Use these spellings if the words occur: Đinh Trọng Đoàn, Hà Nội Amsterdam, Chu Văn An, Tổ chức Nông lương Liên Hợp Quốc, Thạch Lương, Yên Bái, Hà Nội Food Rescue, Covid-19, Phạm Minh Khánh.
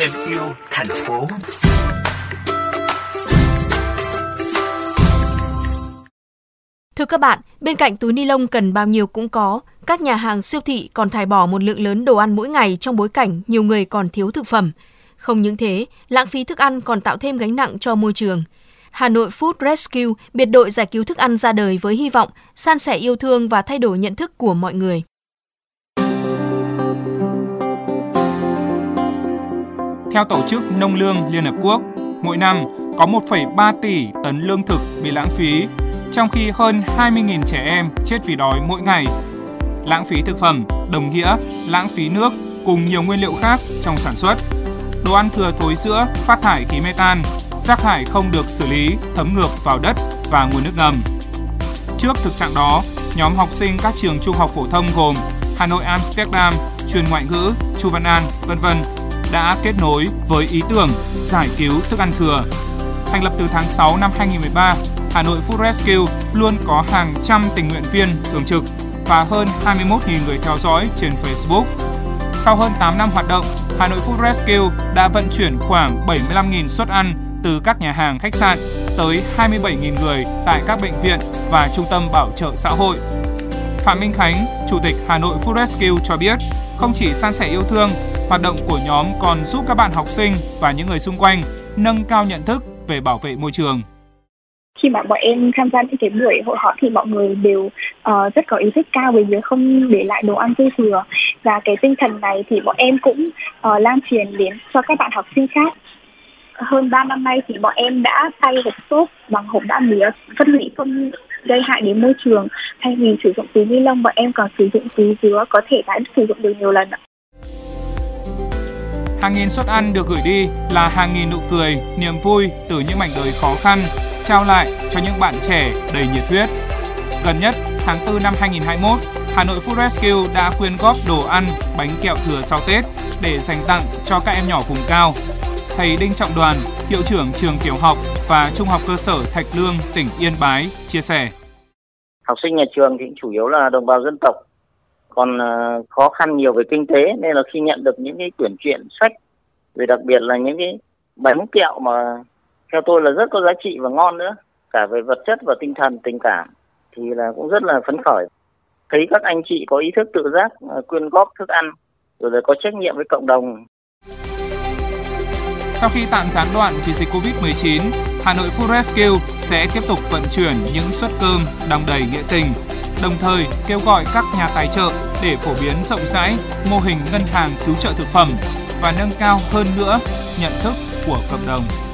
thêm yêu thành phố. Thưa các bạn, bên cạnh túi ni lông cần bao nhiêu cũng có, các nhà hàng siêu thị còn thải bỏ một lượng lớn đồ ăn mỗi ngày trong bối cảnh nhiều người còn thiếu thực phẩm. Không những thế, lãng phí thức ăn còn tạo thêm gánh nặng cho môi trường. Hà Nội Food Rescue, biệt đội giải cứu thức ăn ra đời với hy vọng san sẻ yêu thương và thay đổi nhận thức của mọi người. Theo Tổ chức Nông lương Liên Hợp Quốc, mỗi năm có 1,3 tỷ tấn lương thực bị lãng phí, trong khi hơn 20.000 trẻ em chết vì đói mỗi ngày. Lãng phí thực phẩm đồng nghĩa lãng phí nước cùng nhiều nguyên liệu khác trong sản xuất. Đồ ăn thừa thối rữa, phát thải khí metan, rác thải không được xử lý thấm ngược vào đất và nguồn nước ngầm. Trước thực trạng đó, nhóm học sinh các trường trung học phổ thông gồm Hà Nội Amsterdam, chuyên ngoại ngữ, Chu Văn An, v.v. đã kết nối với ý tưởng giải cứu thức ăn thừa. Thành lập từ tháng 6 năm 2013, Hà Nội Food Rescue luôn có hàng trăm tình nguyện viên thường trực và hơn 21.000 người theo dõi trên Facebook. Sau hơn 8 năm hoạt động, Hà Nội Food Rescue đã vận chuyển khoảng 75.000 suất ăn từ các nhà hàng, khách sạn tới 27.000 người tại các bệnh viện và trung tâm bảo trợ xã hội. Phạm Minh Khánh, Chủ tịch Hà Nội Food Rescue cho biết, không chỉ san sẻ yêu thương, hoạt động của nhóm còn giúp các bạn học sinh và những người xung quanh nâng cao nhận thức về bảo vệ môi trường. Khi mà bọn em tham gia những cái buổi hội họp thì mọi người đều rất có ý thức cao về việc không để lại đồ ăn dư thừa. Và cái tinh thần này thì bọn em cũng lan truyền đến cho các bạn học sinh khác. Hơn 3 năm nay thì bọn em đã thay hộp xốp bằng hộp đá mía, phân hủy không gây hại đến môi trường. Thay vì sử dụng túi ni lông, bọn em còn sử dụng túi dứa có thể tái sử dụng được nhiều lần. Hàng nghìn suất ăn được gửi đi là hàng nghìn nụ cười, niềm vui từ những mảnh đời khó khăn, trao lại cho những bạn trẻ đầy nhiệt huyết. Gần nhất, tháng 4 năm 2021, Hà Nội Food Rescue đã quyên góp đồ ăn, bánh kẹo thừa sau Tết để dành tặng cho các em nhỏ vùng cao. Thầy Đinh Trọng Đoàn, hiệu trưởng trường tiểu học và trung học cơ sở Thạch Lương, tỉnh Yên Bái, chia sẻ. Học sinh nhà trường thì chủ yếu là đồng bào dân tộc, còn khó khăn nhiều về kinh tế, nên là khi nhận được những cái quyển truyện sách, về đặc biệt là những cái bánh kẹo mà theo tôi là rất có giá trị và ngon nữa, cả về vật chất và tinh thần, tình cảm, thì là cũng rất là phấn khởi. Thấy các anh chị có ý thức tự giác, quyên góp thức ăn, rồi là có trách nhiệm với cộng đồng. Sau khi tạm gián đoạn vì dịch Covid-19, Hà Nội Food Rescue sẽ tiếp tục vận chuyển những suất cơm đong đầy nghĩa tình, đồng thời kêu gọi các nhà tài trợ để phổ biến rộng rãi mô hình ngân hàng cứu trợ thực phẩm và nâng cao hơn nữa nhận thức của cộng đồng.